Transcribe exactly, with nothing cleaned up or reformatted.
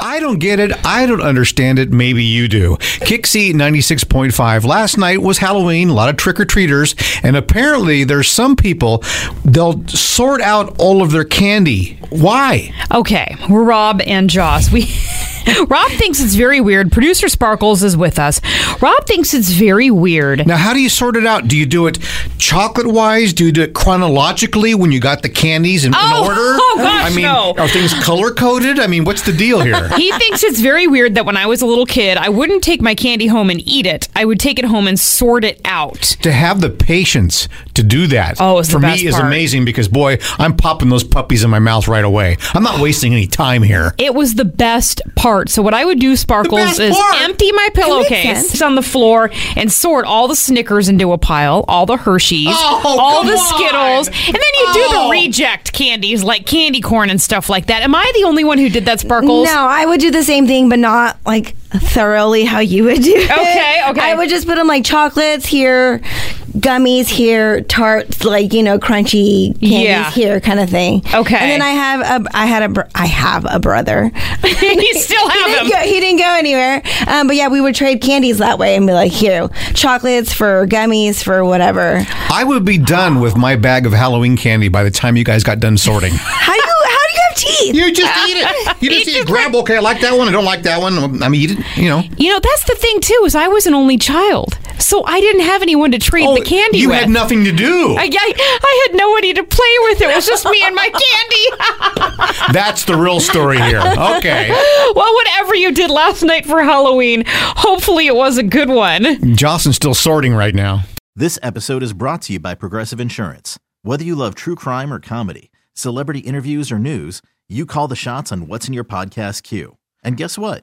I don't get it. I don't understand it. Maybe you do. Kixie ninety-six point five. Last night was Halloween, a lot of trick-or-treaters, and apparently there's some people, they'll sort out all of their candy. Why? Okay, we're Rob and Joss. We... Rob thinks it's very weird. Producer Sparkles is with us. Rob thinks it's very weird. Now, how do you sort it out? Do you do it chocolate-wise? Do you do it chronologically when you got the candies in, oh, in order? Oh, gosh, I mean, no. Are things color-coded? I mean, what's the deal here? He thinks it's very weird that when I was a little kid, I wouldn't take my candy home and eat it. I would take it home and sort it out. To have the patience to do that, oh, it's for the best me, part. Is amazing because, boy, I'm popping those puppies in my mouth right away. I'm not wasting any time here. It was the best part. So what I would do, Sparkles, is empty my pillowcase on the floor and sort all the Snickers into a pile, all the Hershey's, oh, all the Skittles, on. and then you oh. do the reject candies like candy corn and stuff like that. Am I the only one who did that, Sparkles? No, I would do the same thing, but not like thoroughly how you would do it. Okay, okay. I would just put them like chocolates here, gummies here, tarts, like, you know, crunchy candies yeah. here kind of thing. Okay. And then I have a, I had a, br- I have a brother. You still have he him. Go, he didn't go anywhere. Um, but yeah, we would trade candies that way and be like, here, chocolates for gummies for whatever. I would be done with my bag of Halloween candy by the time you guys got done sorting. How do you teeth. You just eat it. You just eat it. Grab, okay, I like that one. I don't like that one. I'm eat it, you know. You know, that's the thing, too, is I was an only child, so I didn't have anyone to trade oh, the candy you with. You had nothing to do. I, I, I had nobody to play with. It was just me and my candy. That's the real story here. Okay. Well, whatever you did last night for Halloween, hopefully it was a good one. Jocelyn's still sorting right now. This episode is brought to you by Progressive Insurance. Whether you love true crime or comedy, celebrity interviews or news, you call the shots on what's in your podcast queue. And guess what?